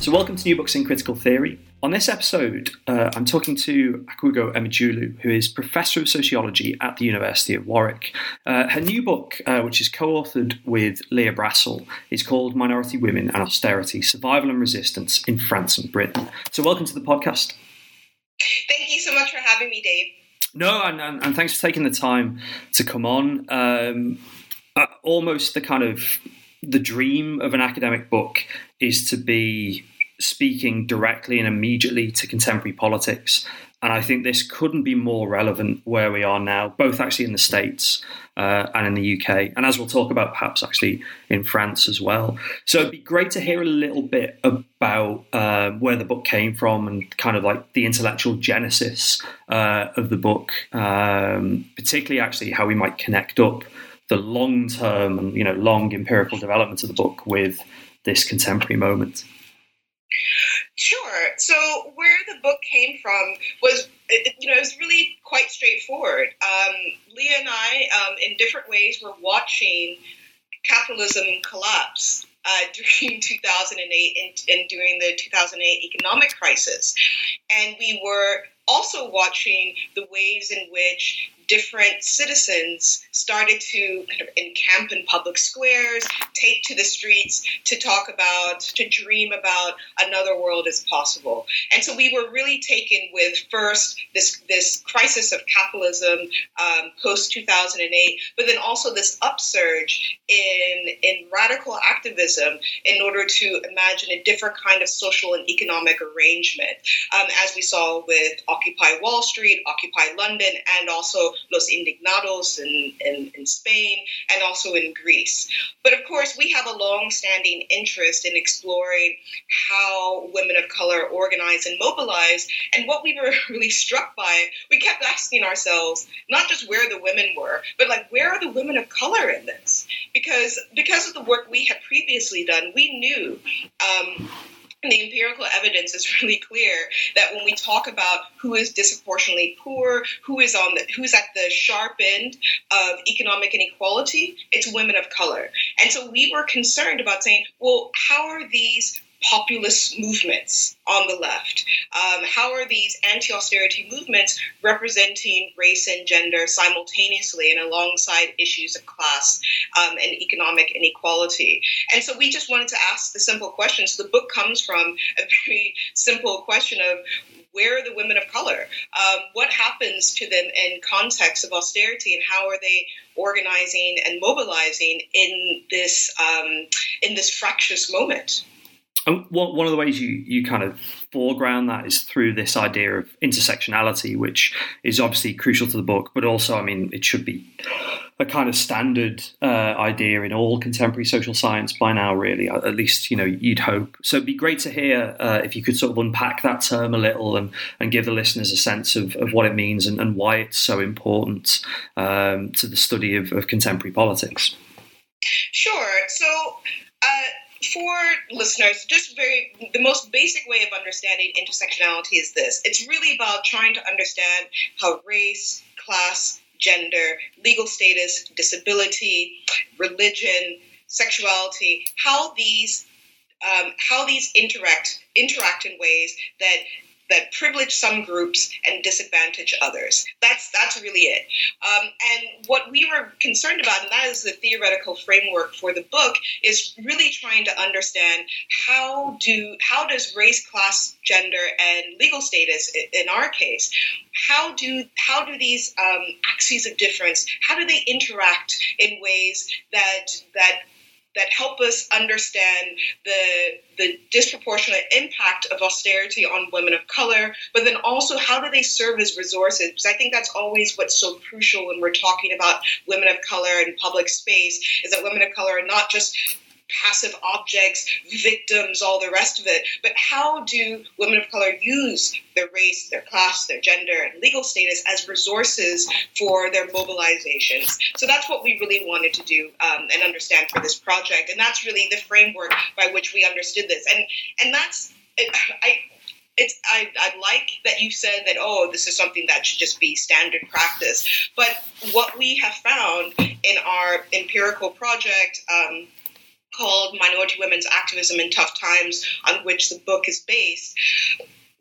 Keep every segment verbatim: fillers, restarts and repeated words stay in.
So welcome to New Books in Critical Theory. On this episode, uh, I'm talking to Akugo Emijulu, who is Professor of Sociology at the University of Warwick. Uh, her new book, uh, which is co-authored with Leah Brassel, is called Minority Women and Austerity, Survival and Resistance in France and Britain. So welcome to the podcast. Thank you so much for having me, Dave. No, and, and, and thanks for taking the time to come on. Um, uh, almost the kind of the dream of an academic book is to be speaking directly and immediately to contemporary politics. And I think this couldn't be more relevant where we are now, both actually in the States uh, and in the U K. And as we'll talk about, perhaps actually in France as well. So it'd be great to hear a little bit about uh, where the book came from and kind of like the intellectual genesis uh, of the book, um, particularly actually how we might connect up the long-term and, you know, long empirical development of the book with this contemporary moment. Sure. So where the book came from was, you know, it was really quite straightforward. Um, Leah and I, um, in different ways, were watching capitalism collapse uh, during two thousand eight and, and during the two thousand eight economic crisis. And we were also watching the ways in which different citizens started to kind of encamp in public squares, take to the streets to talk about, to dream about another world as possible. And so we were really taken with first this this crisis of capitalism um, post two thousand eight, but then also this upsurge in in radical activism in order to imagine a different kind of social and economic arrangement, um, as we saw with Occupy Wall Street, Occupy London, and also Los Indignados in, in, in Spain, and also in Greece. But of course, we have a long-standing interest in exploring how women of color organize and mobilize. And what we were really struck by, we kept asking ourselves, not just where the women were, but like, where are the women of color in this? Because, because of the work we had previously done, we knew um, and the empirical evidence is really clear that when we talk about who is disproportionately poor, who is on the, who's at the sharp end of economic inequality, it's women of color. And so we were concerned about saying, well, how are these populist movements on the left? Um, how are these anti-austerity movements representing race and gender simultaneously and alongside issues of class um, and economic inequality? And so we just wanted to ask the simple question. So the book comes from a very simple question of, where are the women of color? Um, what happens to them in context of austerity, and how are they organizing and mobilizing in this um, in this fractious moment? And one of the ways you, you kind of foreground that is through this idea of intersectionality, which is obviously crucial to the book, but also, I mean, it should be a kind of standard uh, idea in all contemporary social science by now, really, at least, you know, you'd hope. So it'd be great to hear uh, if you could sort of unpack that term a little and, and give the listeners a sense of, of what it means and, and why it's so important um, to the study of, of contemporary politics. Sure. So... Uh... For listeners, just very the most basic way of understanding intersectionality is this. It's really about trying to understand how race, class, gender, legal status, disability, religion, sexuality, how these um, how these interact interact in ways that that privilege some groups and disadvantage others. That's that's really it. Um, and what we were concerned about, and that is the theoretical framework for the book, is really trying to understand how do how does race, class, gender, and legal status, in our case, how do how do these um, axes of difference, how do they interact in ways that that that help us understand the the disproportionate impact of austerity on women of color, but then also how do they serve as resources? Because I think that's always what's so crucial when we're talking about women of color in public space, is that women of color are not just passive objects, victims, all the rest of it. But how do women of color use their race, their class, their gender, and legal status as resources for their mobilizations? So that's what we really wanted to do um, and understand for this project. And that's really the framework by which we understood this. And and that's... It, I. It's, I, I like that you said that, oh, this is something that should just be standard practice. But what we have found in our empirical project um, called Minority Women's Activism in Tough Times, on which the book is based,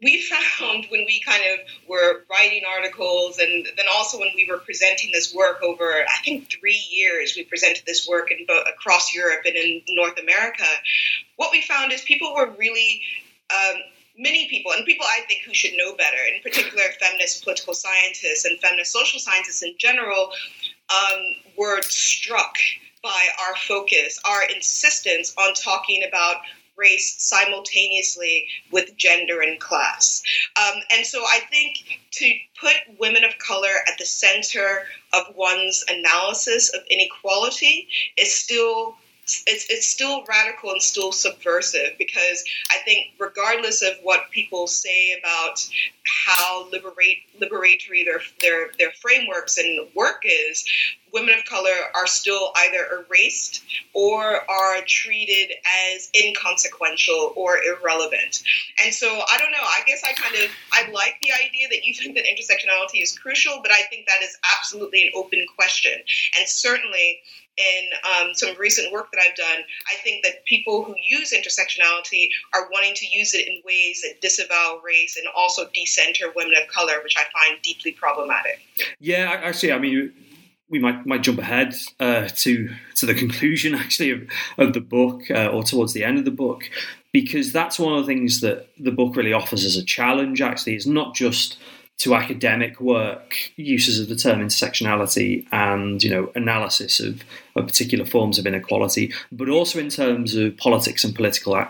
we found when we kind of were writing articles and then also when we were presenting this work over, I think, three years, we presented this work in both, across Europe and in North America, what we found is people were really... Um, Many people, and people I think who should know better, in particular feminist political scientists and feminist social scientists in general, um, were struck by our focus, our insistence on talking about race simultaneously with gender and class. Um, and so I think to put women of color at the center of one's analysis of inequality is still It's it's still radical and still subversive, because I think regardless of what people say about how liberate liberatory their their their frameworks and work is, women of color are still either erased or are treated as inconsequential or irrelevant. And so I don't know, I guess I kind of, I like the idea that you think that intersectionality is crucial, but I think that is absolutely an open question. And certainly in um, some recent work that I've done, I think that people who use intersectionality are wanting to use it in ways that disavow race and also decenter women of color, which I find deeply problematic. Yeah, actually, I mean, we might might jump ahead uh, to to the conclusion, actually, of, of the book uh, or towards the end of the book, because that's one of the things that the book really offers as a challenge, actually. It's not just to academic work, uses of the term intersectionality and, you know, analysis of, of particular forms of inequality, but also in terms of politics and political uh,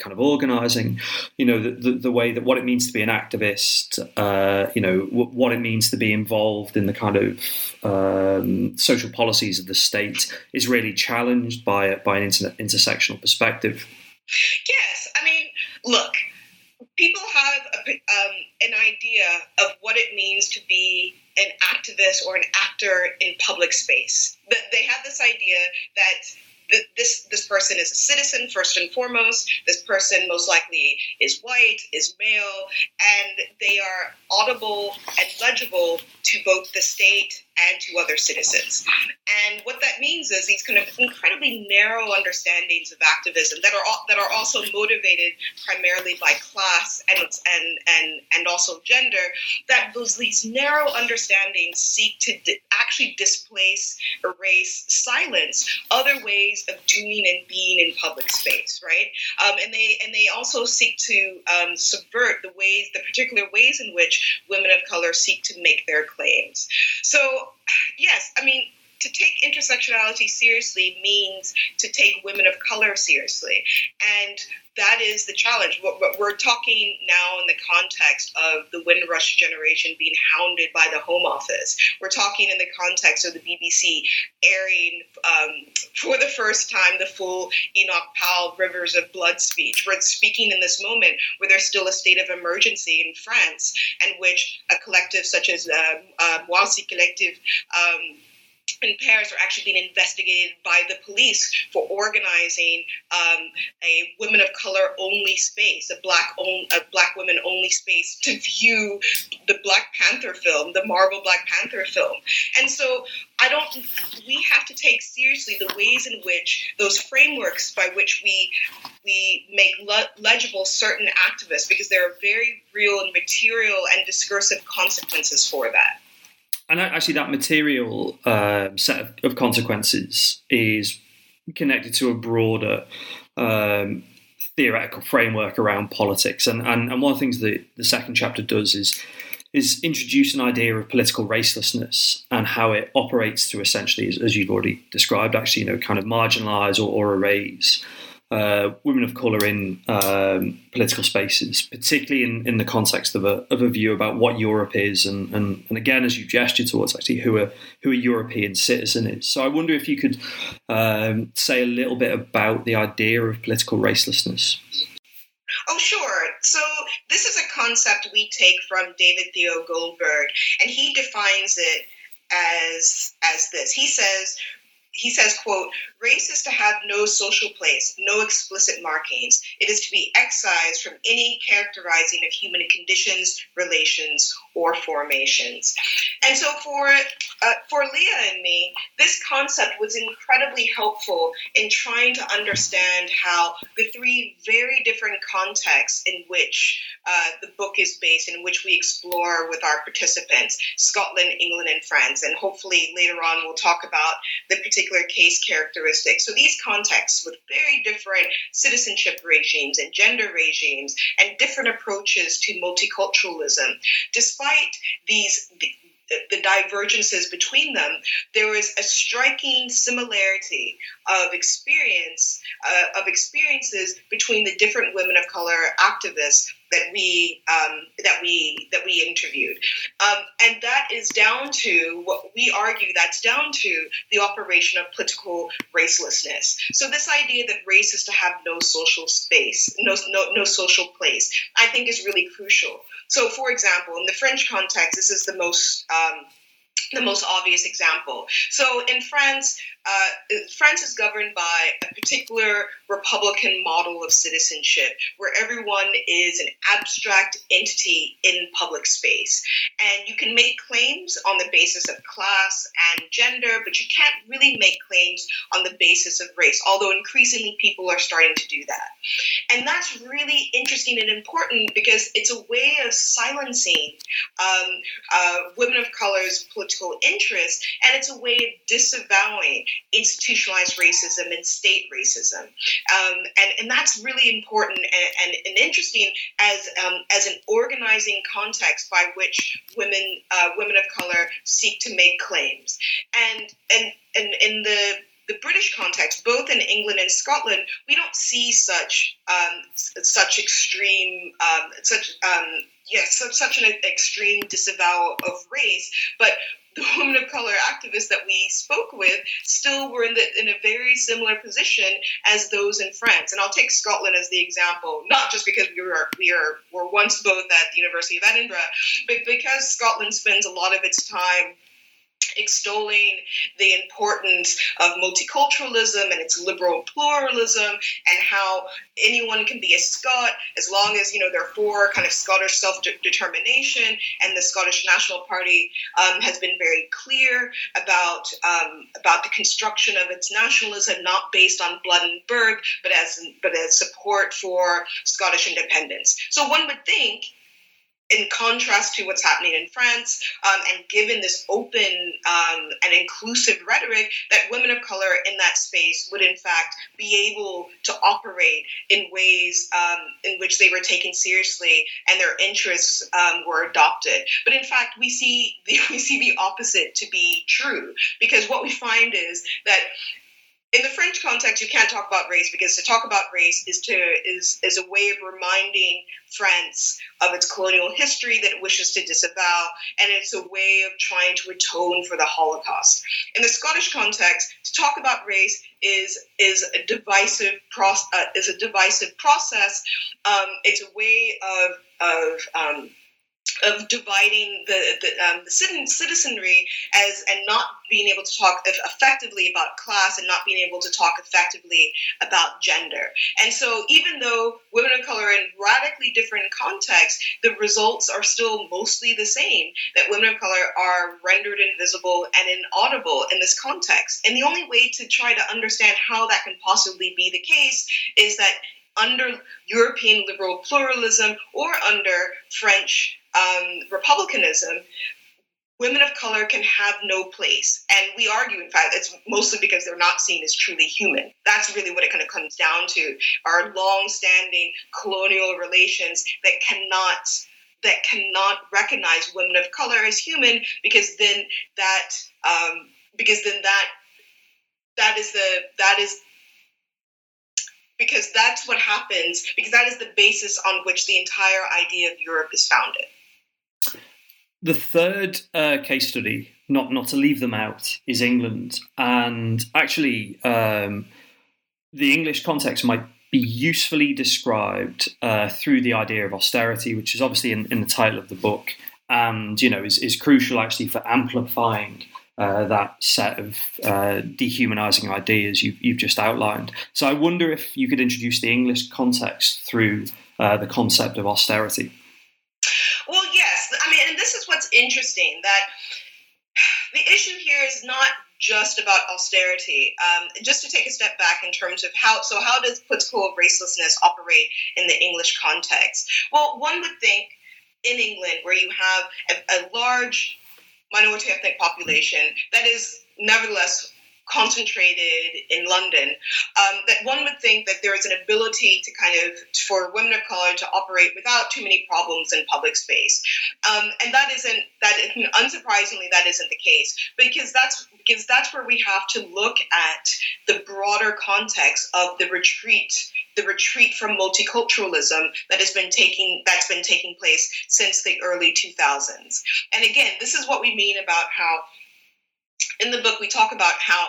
kind of organising, you know, the, the, the way that what it means to be an activist, uh, you know, w- what it means to be involved in the kind of um, social policies of the state is really challenged by, by an inter- intersectional perspective. Yes, I mean, look, people have a, um, an idea of what it means to be an activist or an actor in public space. But they have this idea that th- this this person is a citizen first and foremost. This person most likely is white, is male, and they are audible and legible to both the state and to other citizens. And what that means is these kind of incredibly narrow understandings of activism that are all, that are also motivated primarily by class and and and and also gender, that those these narrow understandings seek to di- actually displace, erase, silence other ways of doing and being in public space, right? Um, and they and they also seek to um, subvert the ways, the particular ways in which women of color seek to make their claims. So yes, I mean, to take intersectionality seriously means to take women of color seriously. And that is the challenge. We're talking now in the context of the Windrush generation being hounded by the Home Office. We're talking in the context of the B B C airing um, for the first time the full Enoch Powell Rivers of Blood speech. We're speaking in this moment where there's still a state of emergency in France, in which a collective such as uh, uh, Mwasi Collective um, in Paris are actually being investigated by the police for organizing um, a women of color only space, a black on, a black women only space to view the Black Panther film, the Marvel Black Panther film. And so I don't, we have to take seriously the ways in which those frameworks by which we we make le- legible certain activists, because there are very real and material and discursive consequences for that. And actually that material uh, set of, of consequences is connected to a broader um, theoretical framework around politics. And, and, and one of the things that the second chapter does is, is introduce an idea of political racelessness and how it operates to essentially, as, as you've already described, actually, you know, kind of marginalise or, or erase uh, women of colour in um, political spaces, particularly in, in the context of a, of a view about what Europe is, and, and, and again, as you gestured towards, actually who a, who a European citizen is. So I wonder if you could um, say a little bit about the idea of political racelessness. Oh, sure. So this is a concept we take from David Theo Goldberg, and he defines it as as this. He says, he says, quote, "Race is to have no social place, no explicit markings. It is to be excised from any characterizing of human conditions, relations, or formations." And so for uh, for Leah and me, this concept was incredibly helpful in trying to understand how the three very different contexts in which uh, the book is based, in which we explore with our participants, Scotland, England, and France, and hopefully later on we'll talk about the particular case characteristics. So these contexts with very different citizenship regimes and gender regimes and different approaches to multiculturalism, despite these the, the divergences between them, there is a striking similarity of experience uh, of experiences between the different women of color activists that we um, that we that we interviewed, um, and that is down to what we argue. That's down to the operation of political racelessness. So this idea that race is to have no social space, no no, no social place, I think is really crucial. So, for example, in the French context, this is the most um, the most obvious example. So, in France. Uh, France is governed by a particular Republican model of citizenship where everyone is an abstract entity in public space. And you can make claims on the basis of class and gender, but you can't really make claims on the basis of race, although increasingly people are starting to do that. And that's really interesting and important because it's a way of silencing um, uh, women of color's political interests, and it's a way of disavowing institutionalized racism and state racism, um, and and that's really important and, and, and interesting as um, as an organizing context by which women uh, women of color seek to make claims, and and and in the. The British context, both in England and Scotland, we don't see such um, such extreme um, such um, yes yeah, such an extreme disavowal of race. But the women of color activists that we spoke with still were in the in a very similar position as those in France. And I'll take Scotland as the example, not just because we were we are were once both at the University of Edinburgh, but because Scotland spends a lot of its time extolling the importance of multiculturalism and its liberal pluralism, and how anyone can be a Scot as long as, you know, they're for kind of Scottish self-determination. And the Scottish National Party um, has been very clear about um, about the construction of its nationalism, not based on blood and birth, but as but as support for Scottish independence. So one would think, in contrast to what's happening in France, um, and given this open um, and inclusive rhetoric, that women of color in that space would in fact be able to operate in ways um, in which they were taken seriously and their interests um, were adopted. But in fact, we see the, we see the opposite to be true, because what we find is that in the French context, you can't talk about race, because to talk about race is to is, is a way of reminding France of its colonial history that it wishes to disavow, and it's a way of trying to atone for the Holocaust. In the Scottish context, to talk about race is is a divisive process. Uh, is a divisive process. Um, it's a way of of um, of dividing the the, um, the citizenry as and not being able to talk effectively about class, and not being able to talk effectively about gender. And so even though women of color are in radically different contexts, the results are still mostly the same, that women of color are rendered invisible and inaudible in this context. And the only way to try to understand how that can possibly be the case is that under European liberal pluralism or under French um, republicanism, women of color can have no place. And we argue, in fact, it's mostly because they're not seen as truly human. That's really what it kind of comes down to, our long-standing colonial relations that cannot that cannot recognize women of color as human, because then that um, because then that that is the that is because that's what happens, because that is the basis on which the entire idea of Europe is founded. The third uh, case study, not not to leave them out, is England. And actually, um, the English context might be usefully described uh, through the idea of austerity, which is obviously in, in the title of the book, and, you know, is, is crucial actually for amplifying uh, that set of uh, dehumanising ideas you've, you've just outlined. So I wonder if you could introduce the English context through uh, the concept of austerity. Well, yes. I mean, and this is what's interesting, that the issue here is not just about austerity. Um, just to take a step back in terms of how, so how does political racelessness operate in the English context? Well, one would think in England, where you have a, a large minority ethnic population that is nevertheless concentrated in London, um, that one would think that there is an ability to kind of, for women of color to operate without too many problems in public space. Um, and that isn't, that isn't, unsurprisingly, that isn't the case, because that's, because that's where we have to look at the broader context of the retreat, the retreat from multiculturalism that has been taking, that's been taking place since the early two thousands. And again, this is what we mean about how, in the book, we talk about how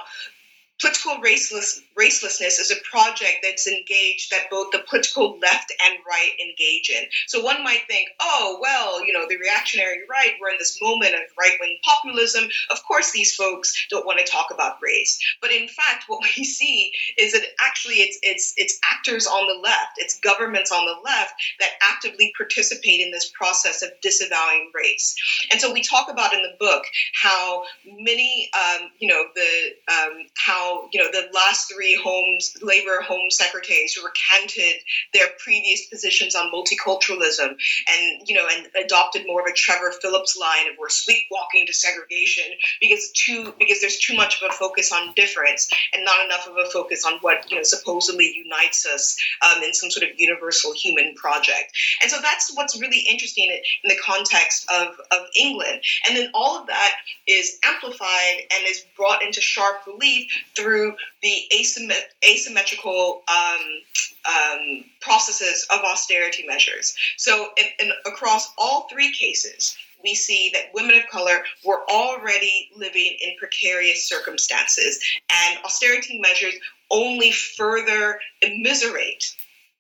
political raceless, racelessness is a project that's engaged, that both the political left and right engage in. So one might think, oh, well, you know, the reactionary right, we're in this moment of right-wing populism. Of course, these folks don't want to talk about race. But in fact, what we see is that actually it's it's it's actors on the left, it's governments on the left that actively participate in this process of disavowing race. And so we talk about in the book how many, um, you know, the um, how you know, the last three homes, Labour Home Secretaries recanted their previous positions on multiculturalism and, you know, and adopted more of a Trevor Phillips line of we're sleepwalking to segregation because too because there's too much of a focus on difference and not enough of a focus on what, you know, supposedly unites us um, in some sort of universal human project. And so that's what's really interesting in the context of, of England. And then all of that is amplified and is brought into sharp relief through the asymm- asymmetrical um, um, processes of austerity measures. So in, in, across all three cases, we see that women of color were already living in precarious circumstances, and austerity measures only further immiserate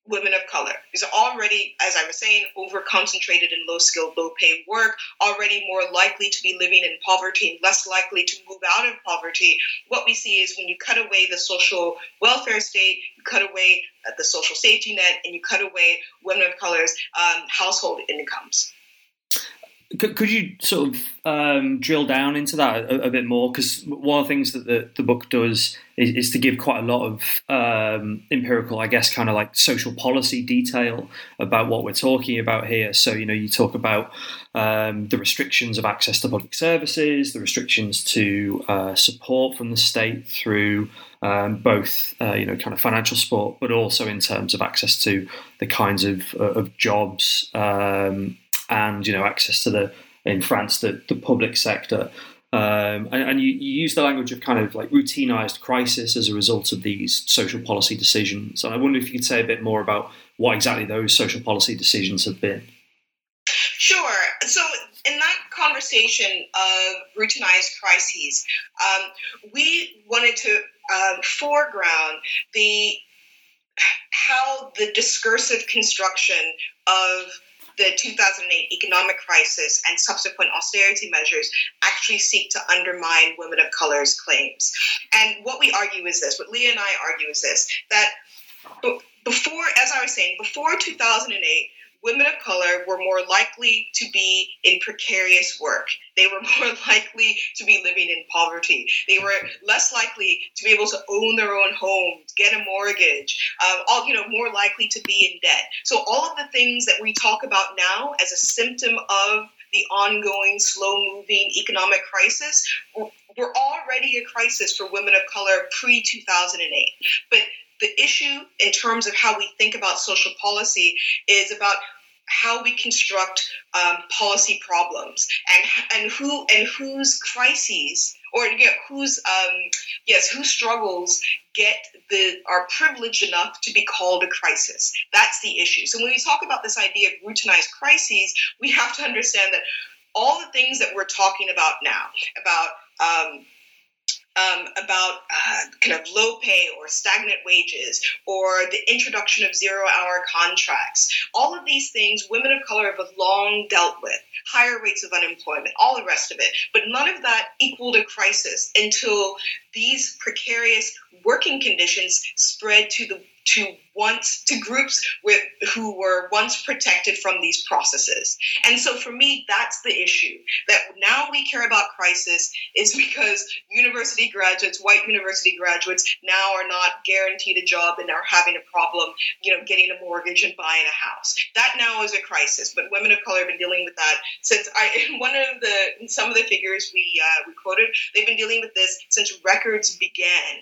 women of color. These are already, as I was saying, over-concentrated in low-skilled, low-paid work, already more likely to be living in poverty, less likely to move out of poverty. What we see is when you cut away the social welfare state, you cut away the social safety net, and you cut away women of color's um, household incomes. Could, could you sort of um, drill down into that a, a bit more? Because one of the things that the, the book does is, is to give quite a lot of um, empirical, I guess, kind of like social policy detail about what we're talking about here. So, you know, you talk about um, the restrictions of access to public services, the restrictions to uh, support from the state through um, both, uh, you know, kind of financial support, but also in terms of access to the kinds of, of jobs um and, you know, access to the, in France, the, the public sector. Um, and and you, you use the language of kind of like routinized crisis as a result of these social policy decisions. And I wonder if you could say a bit more about what exactly those social policy decisions have been. Sure. So in that conversation of routinized crises, um, we wanted to um, foreground the how the discursive construction of the two thousand eight economic crisis and subsequent austerity measures actually seek to undermine women of color's claims. And what we argue is this, what Leah and I argue is this, that before, as I was saying, before two thousand eight, women of color were more likely to be in precarious work. They were more likely to be living in poverty. They were less likely to be able to own their own homes, get a mortgage, um, all, you know, more likely to be in debt. So all of the things that we talk about now as a symptom of the ongoing, slow-moving economic crisis were already a crisis for women of color pre-two thousand eight. But the issue in terms of how we think about social policy is about how we construct um, policy problems and and who and whose crises or you know, whose um, yes whose struggles get the are privileged enough to be called a crisis. That's the issue. So when we talk about this idea of routinized crises, we have to understand that all the things that we're talking about now about um, Um, about uh, kind of low pay or stagnant wages or the introduction of zero-hour contracts. All of these things women of color have long dealt with, higher rates of unemployment, all the rest of it. But none of that equaled a crisis until these precarious working conditions spread to the to once to groups with who were once protected from these processes. And so for me, that's the issue, that now we care about crisis is because university graduates, white university graduates now are not guaranteed a job and are having a problem, you know, getting a mortgage and buying a house. That now is a crisis, but women of color have been dealing with that since I, one of the, some of the figures we, uh, we quoted, they've been dealing with this since records began.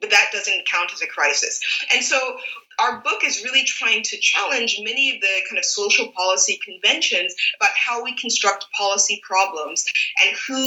But that doesn't count as a crisis. And so our book is really trying to challenge many of the kind of social policy conventions about how we construct policy problems and who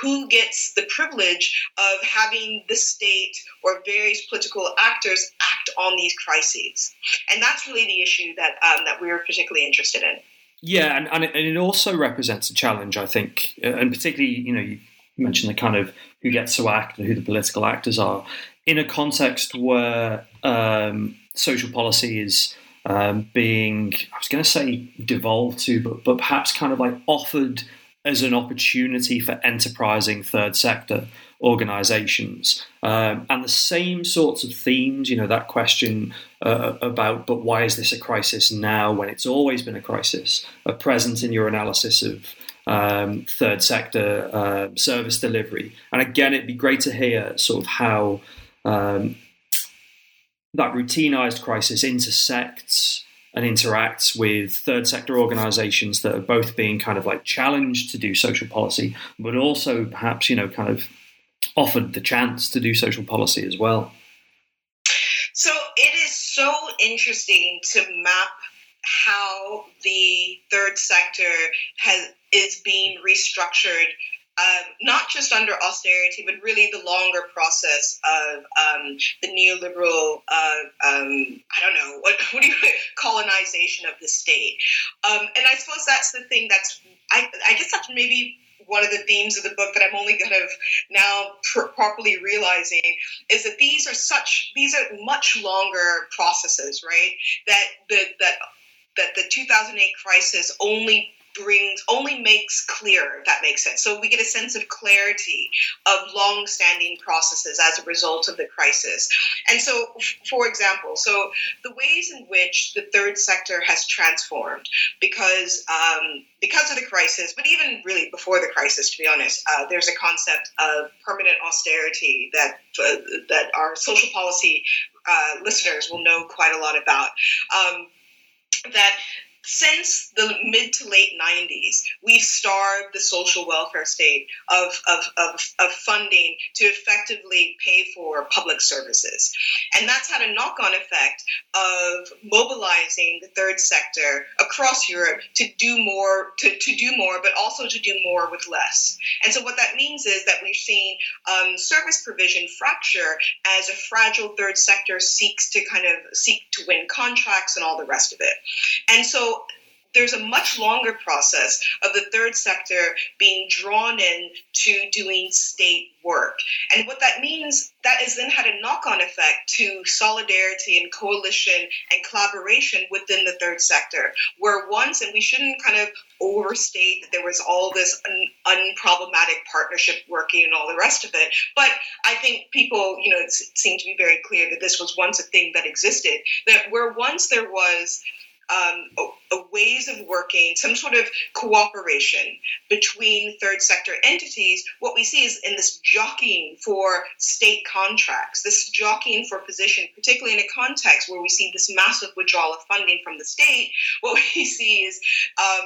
who gets the privilege of having the state or various political actors act on these crises. And that's really the issue that um, that we're particularly interested in. Yeah, and, and it also represents a challenge, I think, and particularly, you know, you mentioned the kind of who gets to act and who the political actors are, in a context where um, social policy is um, being, I was going to say devolved to, but, but perhaps kind of like offered as an opportunity for enterprising third sector organisations. Um, and the same sorts of themes, you know, that question uh, about, but why is this a crisis now when it's always been a crisis, are present in your analysis of Um, third sector uh, service delivery. And again, it'd be great to hear sort of how um, that routinised crisis intersects and interacts with third sector organisations that are both being kind of like challenged to do social policy, but also perhaps, you know, kind of offered the chance to do social policy as well. So it is so interesting to map how the third sector has is being restructured, uh, not just under austerity, but really the longer process of um, the neoliberal, uh, um, I don't know, what, what do you colonization of the state. Um, and I suppose that's the thing that's, I, I guess that's maybe one of the themes of the book that I'm only kind of now pr- properly realizing is that these are such, these are much longer processes, right? That the, that, that the two thousand eight crisis only brings only makes clear, if that makes sense. So we get a sense of clarity of long-standing processes as a result of the crisis. And so, for example, so the ways in which the third sector has transformed because um, because of the crisis, but even really before the crisis, to be honest, uh, there's a concept of permanent austerity that uh, that our social policy uh, listeners will know quite a lot about. Um, that. Since the mid to late nineties, we've starved the social welfare state of, of, of, of funding to effectively pay for public services. And that's had a knock-on effect of mobilizing the third sector across Europe to do more, to, to do more, but also to do more with less. And so what that means is that we've seen um, service provision fracture as a fragile third sector seeks to kind of seek to win contracts and all the rest of it. And so there's a much longer process of the third sector being drawn in to doing state work. And what that means, that has then had a knock-on effect to solidarity and coalition and collaboration within the third sector, where once, and we shouldn't kind of overstate that there was all this un- unproblematic partnership working and all the rest of it, but I think people, you know, it seemed to be very clear that this was once a thing that existed, that where once there was Um, a, a ways of working, some sort of cooperation between third sector entities, what we see is in this jockeying for state contracts, this jockeying for position, particularly in a context where we see this massive withdrawal of funding from the state, what we see is um,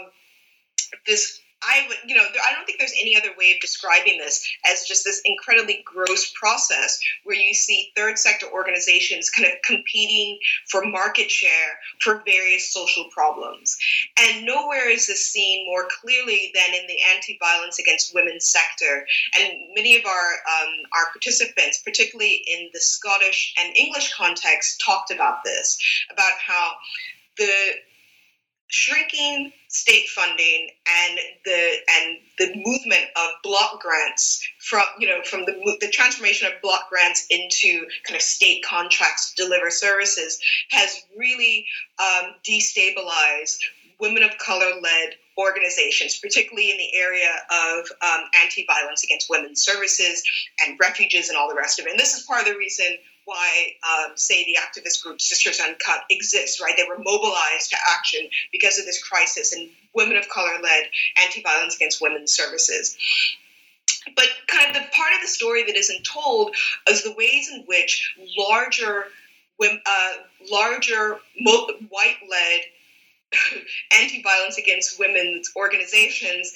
this I would, you know, I don't think there's any other way of describing this as just this incredibly gross process where you see third sector organizations kind of competing for market share for various social problems. And nowhere is this seen more clearly than in the anti-violence against women sector. And many of our um, our participants, particularly in the Scottish and English context, talked about this, about how the shrinking state funding and the and the movement of block grants from you know from the the transformation of block grants into kind of state contracts to deliver services has really um, destabilized women of color-led organizations, particularly in the area of um, anti-violence against women's services and refuges and all the rest of it. And this is part of the reason why, um, say, the activist group Sisters Uncut exists, right? They were mobilized to action because of this crisis in women of color-led anti-violence against women's services. But kind of the part of the story that isn't told is the ways in which larger, uh, larger white-led anti-violence against women's organizations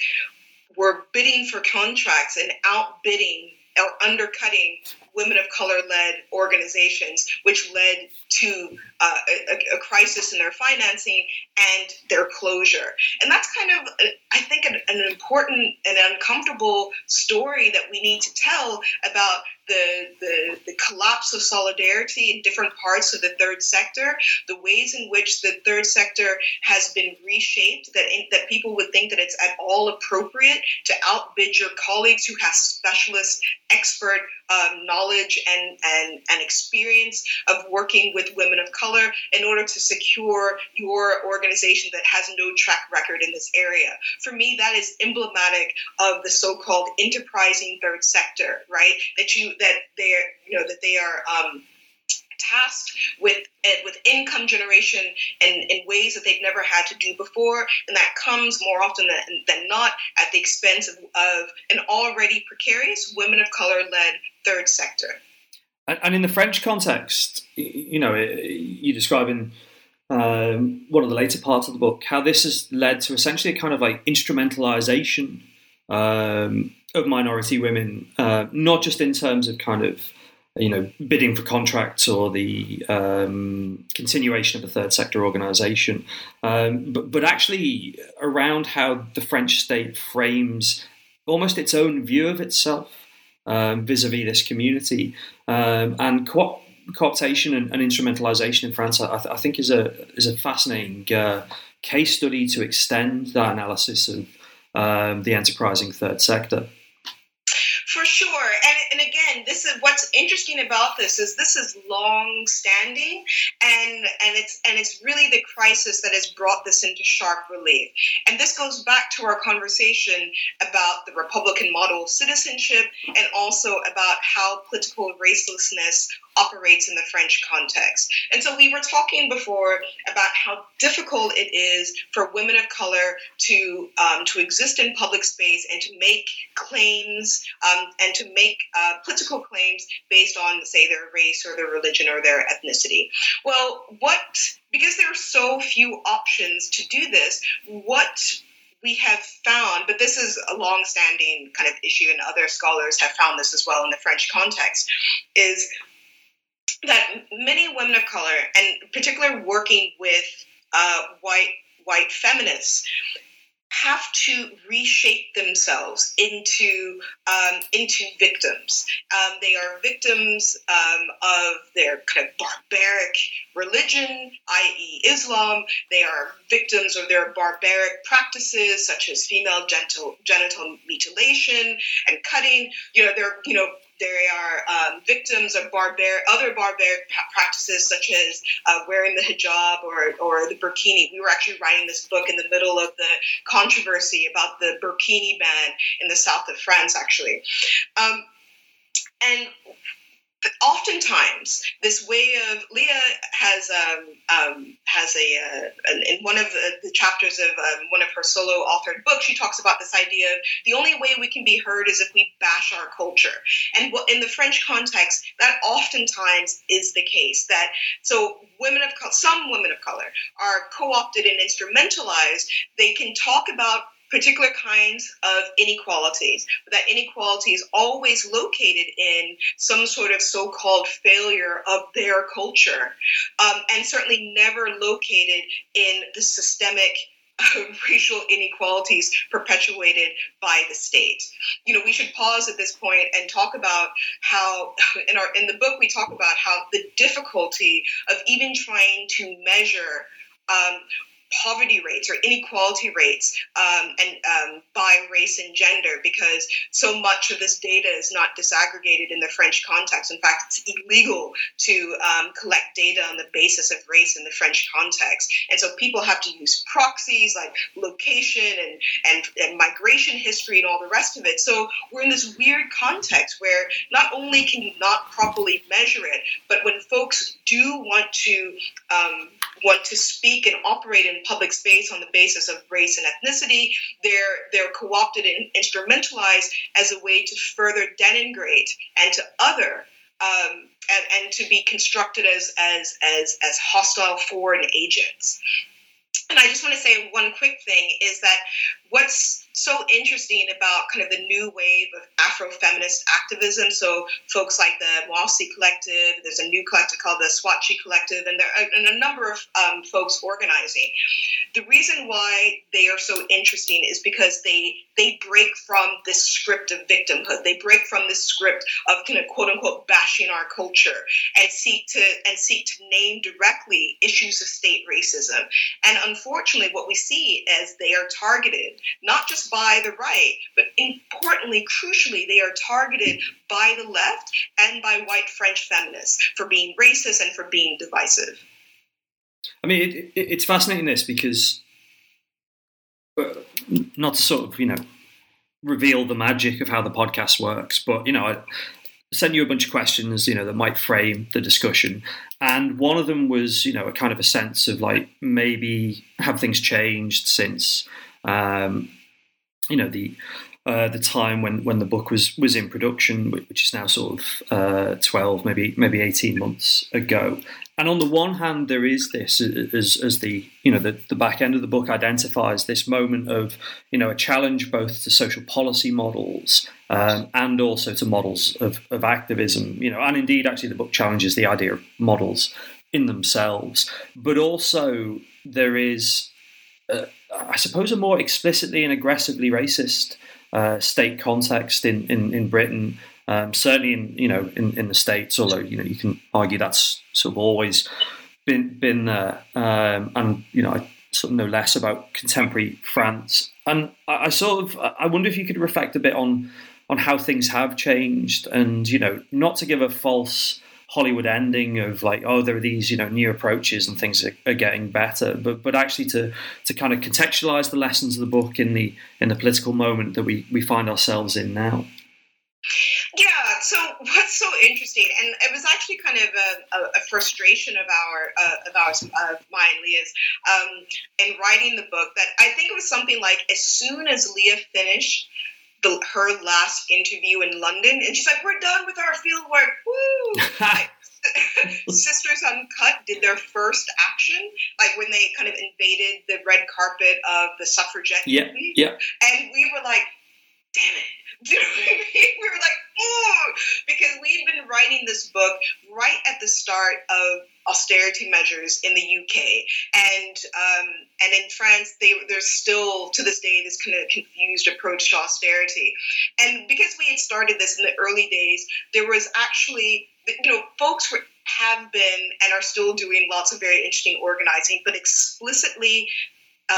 were bidding for contracts and outbidding or undercutting women of color-led organizations, which led to uh, a, a crisis in their financing and their closure. And that's kind of, I think, an, an important and uncomfortable story that we need to tell about the, the, the collapse of solidarity in different parts of the third sector, the ways in which the third sector has been reshaped, that, in, that people would think that it's at all appropriate to outbid your colleagues who have specialist, expert um, knowledge and, and, and experience of working with women of color in order to secure your organization that has no track record in this area. For me, that is emblematic of the so-called enterprising third sector, right? That you that they are, you know, that they are um, tasked with with income generation in, in ways that they've never had to do before, and that comes more often than, than not at the expense of, of an already precarious women of color-led third sector. And, and in the French context, you know, you describe in um, one of the later parts of the book how this has led to essentially a kind of like instrumentalization um, of minority women, uh, not just in terms of kind of, you know, bidding for contracts or the um, continuation of the third sector organisation, um, but, but actually around how the French state frames almost its own view of itself um, vis-a-vis this community. Um, and co- co-optation and, and instrumentalisation in France, I, th- I think, is a is a fascinating uh, case study to extend that analysis of um, the enterprising third sector. For sure. And, and again, this is what's interesting about this is this is long standing and, and it's and it's really the crisis that has brought this into sharp relief. And this goes back to our conversation about the Republican model of citizenship and also about how political racelessness operates in the French context. And so we were talking before about how difficult it is for women of color to um, to exist in public space and to make claims um, and to make uh, political claims based on, say, their race or their religion or their ethnicity. Well, what because there are so few options to do this, what we have found, but this is a long-standing kind of issue, and other scholars have found this as well in the French context, is that many women of color, and in particular working with uh, white white feminists, have to reshape themselves into um, into victims. Um, they are victims um, of their kind of barbaric religion, that is. Islam. They are victims of their barbaric practices, such as female genital genital mutilation and cutting. You know, they're you know. They are um, victims of barbaric, other barbaric pa- practices, such as uh, wearing the hijab or, or the burkini. We were actually writing this book in the middle of the controversy about the burkini ban in the south of France, actually. Um, and oftentimes, this way of Leah has um, um, has a uh, in one of the chapters of um, one of her solo authored books, she talks about this idea of the only way we can be heard is if we bash our culture, and in the French context, that oftentimes is the case. That so women of color, some women of color are co-opted and instrumentalized. They can talk about particular kinds of inequalities, but that inequality is always located in some sort of so-called failure of their culture, um, and certainly never located in the systemic racial inequalities perpetuated by the state. You know, we should pause at this point and talk about how, in our in the book, we talk about how the difficulty of even trying to measure um, poverty rates or inequality rates um, and um, by race and gender, because so much of this data is not disaggregated in the French context. In fact, it's illegal to um, collect data on the basis of race in the French context. And so people have to use proxies like location and, and, and migration history and all the rest of it. So we're in this weird context where not only can you not properly measure it, but when folks do want to um, want to speak and operate in public space on the basis of race and ethnicity, they're they're co-opted and instrumentalized as a way to further denigrate and to other, um, and, and to be constructed as as as as hostile foreign agents. And I just want to say one quick thing is that what's so interesting about kind of the new wave of Afrofeminist activism, so folks like the Mwasi Collective, there's a new collective called the Swatchi Collective, and there are and a number of um, folks organizing. The reason why they are so interesting is because they they break from this script of victimhood. They break from this script of kind of quote unquote bashing our culture and seek to and seek to name directly issues of state racism. And unfortunately, what we see is they are targeted not just by the right, but importantly, crucially, they are targeted by the left and by white French feminists for being racist and for being divisive. I mean, it, it, it's fascinating this because, uh, not to sort of, you know, reveal the magic of how the podcast works, but, you know, I sent you a bunch of questions, you know, that might frame the discussion. And one of them was, you know, a kind of a sense of like, maybe have things changed since, um, you know, the uh, the time when, when the book was was in production, which is now sort of uh, twelve, maybe maybe eighteen months ago. And on the one hand, there is this, as as the you know the, the back end of the book identifies, this moment of you know a challenge both to social policy models um, and also to models of, of activism. You know, and indeed, actually, the book challenges the idea of models in themselves, but also there is, Uh, I suppose, a more explicitly and aggressively racist uh, state context in in, in Britain, um, certainly in you know in, in the States. Although you know you can argue that's sort of always been been there, um, and you know I sort of know less about contemporary France. And I, I sort of I wonder if you could reflect a bit on on how things have changed, and you know not to give a false Hollywood ending of like, oh, there are these, you know, new approaches and things are, are getting better, but but actually to to kind of contextualize the lessons of the book in the in the political moment that we we find ourselves in now. Yeah, so what's so interesting, and it was actually kind of a, a, a frustration of our, uh, of, ours, uh, of mine, Leah's, um, in writing the book, that I think it was something like, as soon as Leah finished The, her last interview in London, and she's like, "We're done with our field work. Woo!" Like, Sisters Uncut did their first action, like when they kind of invaded the red carpet of the suffragette yeah, movie. Yeah. And we were like, "Damn it." Do you know what I mean? We were like, ooh, because we've been writing this book right at the start of austerity measures in the U K, and um, and in France, they, there's still to this day this kind of confused approach to austerity. And because we had started this in the early days, there was actually, you know, folks were, have been and are still doing lots of very interesting organizing, but explicitly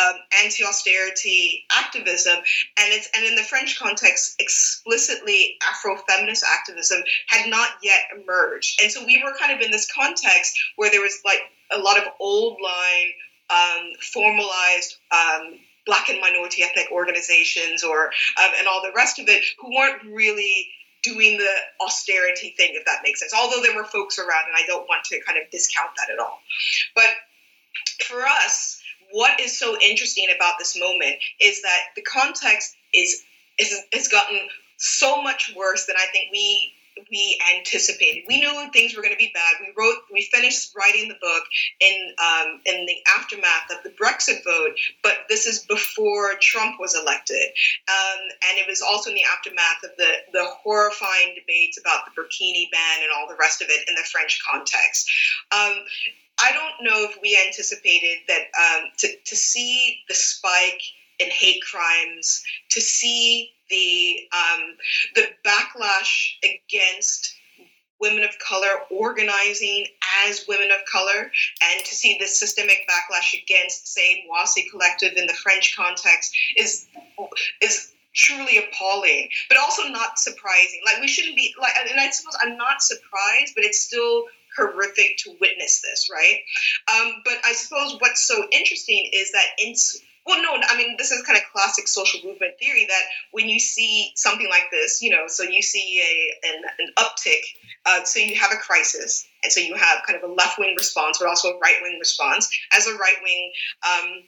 Um, anti-austerity activism, and it's and in the French context, explicitly Afro-feminist activism had not yet emerged, and so we were kind of in this context where there was like a lot of old line, um, formalized um, Black and minority ethnic organizations, or um, and all the rest of it, who weren't really doing the austerity thing, if that makes sense. Although there were folks around, and I don't want to kind of discount that at all, but for us, what is so interesting about this moment is that the context is, is has gotten so much worse than I think we we anticipated. We knew things were going to be bad. We wrote, we finished writing the book in um, in the aftermath of the Brexit vote, but this is before Trump was elected, um, and it was also in the aftermath of the the horrifying debates about the burkini ban and all the rest of it in the French context. Um, I don't know if we anticipated that um, to to see the spike in hate crimes, to see the um, the backlash against women of color organizing as women of color, and to see the systemic backlash against, say, Mwasi Collective in the French context is is truly appalling, but also not surprising. Like, we shouldn't be like, and I suppose I'm not surprised, but it's still horrific to witness this, right? Um, but I suppose what's so interesting is that in Well, no, I mean, this is kind of classic social movement theory that when you see something like this, you know, so you see a an, an uptick, uh, so you have a crisis, and so you have kind of a left-wing response, but also a right-wing response. As a right-wing um,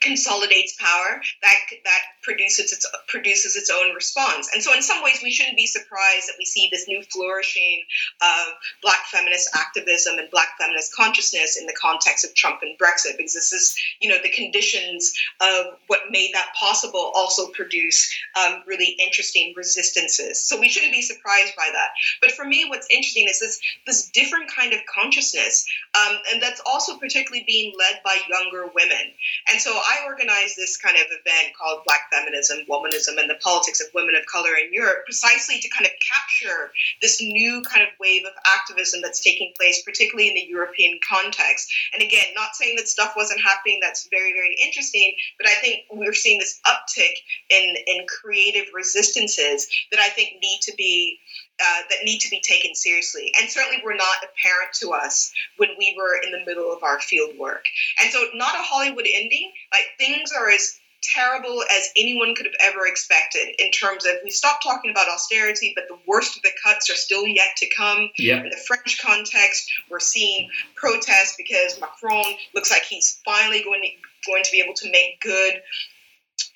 consolidates power, that that produces its produces its own response. And so in some ways, we shouldn't be surprised that we see this new flourishing of Black feminist activism and Black feminist consciousness in the context of Trump and Brexit, because this is, you know, the conditions of what made that possible also produce um, really interesting resistances. So we shouldn't be surprised by that. But for me, what's interesting is this, this different kind of consciousness, um, and that's also particularly being led by younger women. And so I organized this kind of event called Black Feminism, Womanism, and the Politics of Women of Color in Europe, precisely to kind of capture this new kind of wave of activism that's taking place, particularly in the European context. And again, not saying that stuff wasn't happening, that's very, very interesting, but I think we're seeing this uptick in, in creative resistances that I think need to be Uh, that need to be taken seriously, and certainly were not apparent to us when we were in the middle of our field work. And so, not a Hollywood ending. Like, things are as terrible as anyone could have ever expected in terms of, we stopped talking about austerity, but the worst of the cuts are still yet to come. Yep. In the French context, we're seeing protests because Macron looks like he's finally going to, going to be able to make good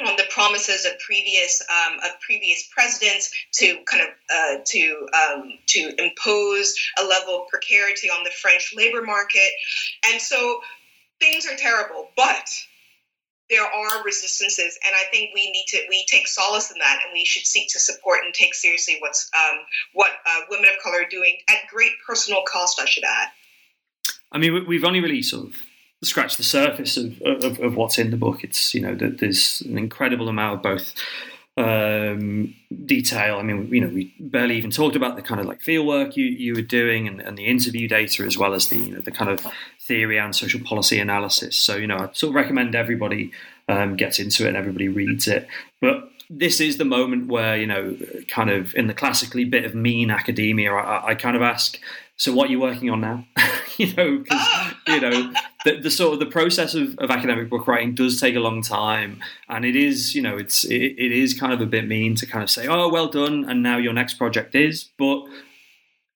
on the promises of previous um, of previous presidents to kind of uh, to um, to impose a level of precarity on the French labor market. And so things are terrible, but there are resistances, and I think we need to we take solace in that, and we should seek to support and take seriously what's um, what uh, women of color are doing at great personal cost, I should add. I mean, we've only really sort of scratch the surface of, of, of what's in the book. It's, you know, that there's an incredible amount of both um, detail. I mean, you know, we barely even talked about the kind of like field work you, you were doing and, and the interview data, as well as the, you know, the kind of theory and social policy analysis. So, you know, I sort of recommend everybody um, gets into it and everybody reads it. But this is the moment where, you know, kind of in the classically bit of mean academia, I, I kind of ask, so what are you working on now? you know, cause, you know, The, the sort of the process of, of academic book writing does take a long time, and it is, you know, it's it, it is kind of a bit mean to kind of say, oh, well done, and now your next project is, but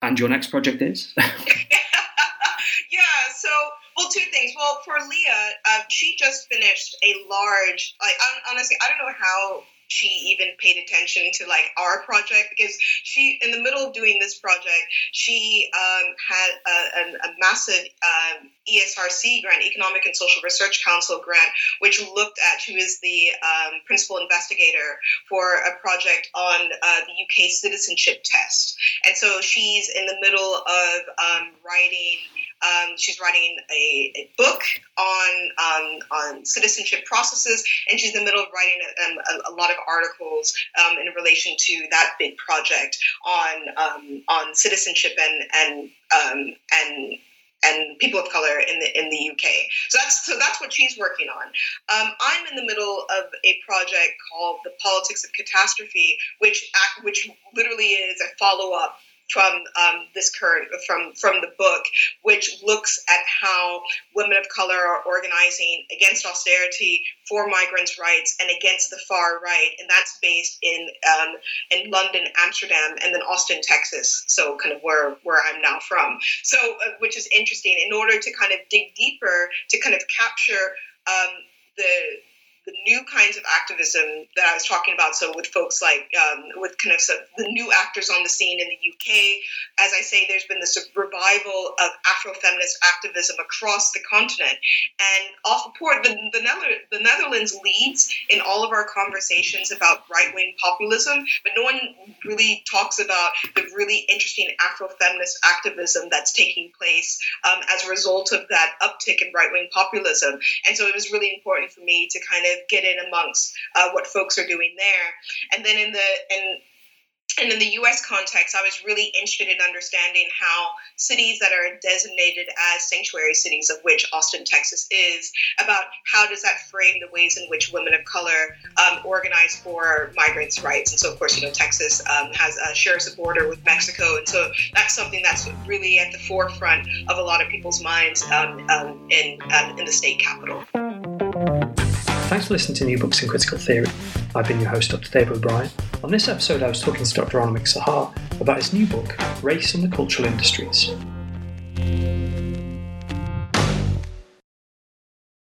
and your next project is. Yeah. So, well, two things. Well, for Leah, um, she just finished a large. Like, honestly, I don't know how she even paid attention to like our project, because she, in the middle of doing this project, she um, had a, a, a massive um, E S R C grant, Economic and Social Research Council grant, which looked at, she was the um, principal investigator for a project on uh, the U K citizenship test. And so she's in the middle of um, writing, um, she's writing a, a book on, um, on citizenship processes, and she's in the middle of writing a, a, a lot of articles um, in relation to that big project on um, on citizenship and and um, and and people of color in the in the U K. So that's so that's what she's working on. Um, I'm in the middle of a project called The Politics of Catastrophe, which which literally is a follow up from um, this current from from the book, which looks at how women of color are organizing against austerity, for migrants' rights, and against the far right, and that's based in um, in London, Amsterdam, and then Austin, Texas. So kind of where where I'm now from. So uh, which is interesting. In order to kind of dig deeper, to kind of capture um, the. the new kinds of activism that I was talking about. So with folks like, um, with kind of some, the new actors on the scene in the U K, as I say, there's been this revival of Afrofeminist activism across the continent. And off the port, the, the, Nether- the Netherlands leads in all of our conversations about right-wing populism, but no one really talks about the really interesting Afrofeminist activism that's taking place um, as a result of that uptick in right-wing populism. And so it was really important for me to kind of get in amongst uh, what folks are doing there. And then in the in And in the U S context, I was really interested in understanding how cities that are designated as sanctuary cities, of which Austin, Texas is, about how does that frame the ways in which women of color um, organize for migrants' rights. And so, of course, you know, Texas um, has uh, shares a border with Mexico. And so that's something that's really at the forefront of a lot of people's minds um, um, in, um, in the state capital. Thanks for listening to New Books in Critical Theory. I've been your host, Doctor David O'Brien. On this episode, I was talking to Doctor Anamik Saha about his new book, Race and the Cultural Industries.